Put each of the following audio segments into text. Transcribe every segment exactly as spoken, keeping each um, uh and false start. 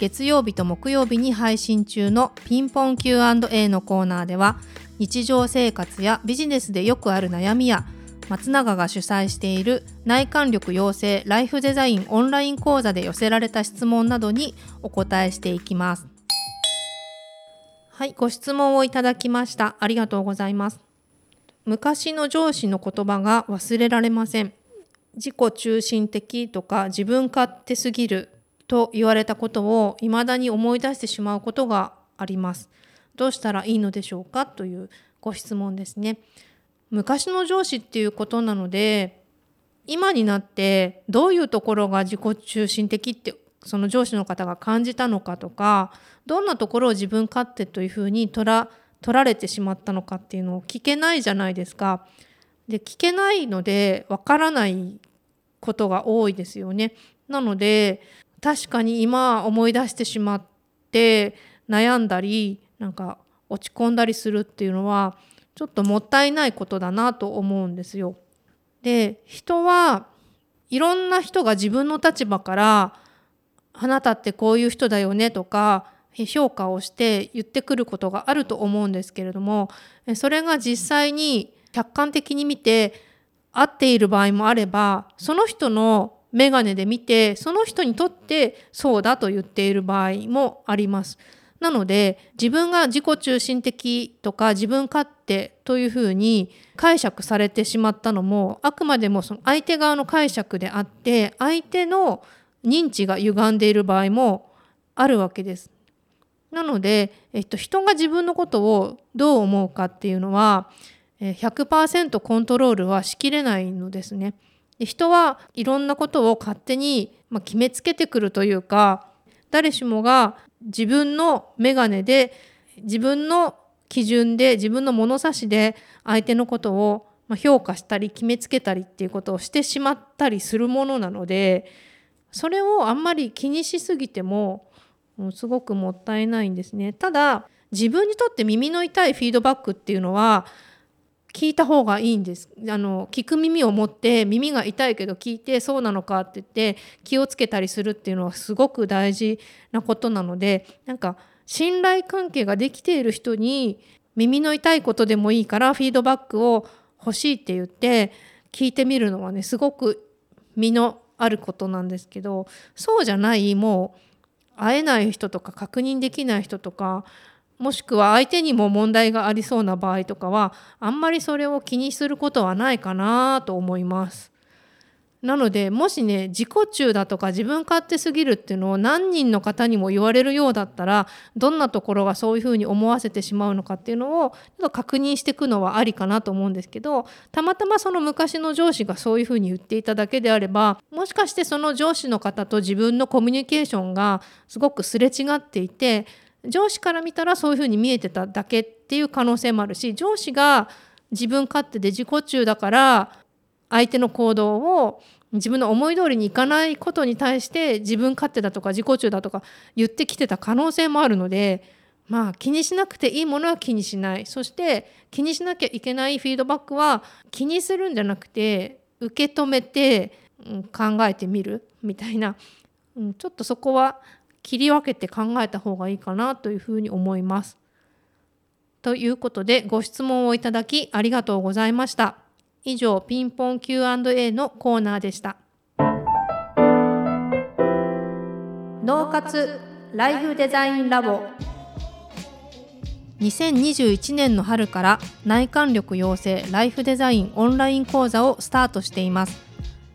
月曜日と木曜日に配信中のピンポン キューアンドエー のコーナーでは、日常生活やビジネスでよくある悩みや、松永が主催している内観力養成ライフデザインオンライン講座で寄せられた質問などにお答えしていきます。はい、ご質問をいただきました。ありがとうございます。昔の上司の言葉が忘れられません。自己中心的とか自分勝手すぎると言われたことを未だに思い出してしまうことがあります。どうしたらいいのでしょうかというご質問ですね。昔の上司っていうことなので、今になってどういうところが自己中心的ってその上司の方が感じたのかとか、どんなところを自分勝手というふうにとら取られてしまったのかっていうのを聞けないじゃないですか。で、聞けないのでわからないことが多いですよね。なので確かに今思い出してしまって悩んだりなんか落ち込んだりするっていうのはちょっともったいないことだなと思うんですよ。で、人はいろんな人が自分の立場からあなたってこういう人だよねとか評価をして言ってくることがあると思うんですけれども、それが実際に客観的に見て合っている場合もあれば、その人のメガネで見てその人にとってそうだと言っている場合もあります。なので自分が自己中心的とか自分勝手というふうに解釈されてしまったのも、あくまでもその相手側の解釈であって、相手の認知が歪んでいる場合もあるわけです。なので、えっと、人が自分のことをどう思うかっていうのは ひゃくパーセント コントロールはしきれないのですね。人はいろんなことを勝手に決めつけてくるというか、誰しもが自分の眼鏡で自分の基準で自分の物差しで相手のことを評価したり決めつけたりっていうことをしてしまったりするものなので、それをあんまり気にしすぎてもすごくもったいないんですね。ただ自分にとって耳の痛いフィードバックっていうのは聞いた方がいいんです。あの聞く耳を持って耳が痛いけど聞いてそうなのかって言って気をつけたりするっていうのはすごく大事なことなので、なんか信頼関係ができている人に耳の痛いことでもいいからフィードバックを欲しいって言って聞いてみるのはね、すごく身のあることなんですけど、そうじゃない、もう会えない人とか確認できない人とか、もしくは相手にも問題がありそうな場合とかはあんまりそれを気にすることはないかなと思います。なのでもしね、自己中だとか自分勝手すぎるっていうのを何人の方にも言われるようだったら、どんなところがそういうふうに思わせてしまうのかっていうのをちょっと確認していくのはありかなと思うんですけど、たまたまその昔の上司がそういうふうに言っていただけであれば、もしかしてその上司の方と自分のコミュニケーションがすごくすれ違っていて、上司から見たらそういうふうに見えてただけっていう可能性もあるし、上司が自分勝手で自己中だから相手の行動を自分の思い通りにいかないことに対して自分勝手だとか自己中だとか言ってきてた可能性もあるので、まあ気にしなくていいものは気にしない。そして気にしなきゃいけないフィードバックは気にするんじゃなくて受け止めて、うん、考えてみるみたいな、うん、ちょっとそこは切り分けて考えた方がいいかなというふうに思います。ということでご質問をいただきありがとうございました。以上ピンポン キューアンドエー のコーナーでした。脳活ライフデザインラボ。にせんにじゅういちねんの春から内観力養成ライフデザインオンライン講座をスタートしています。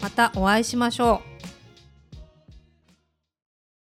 またお会いしましょう。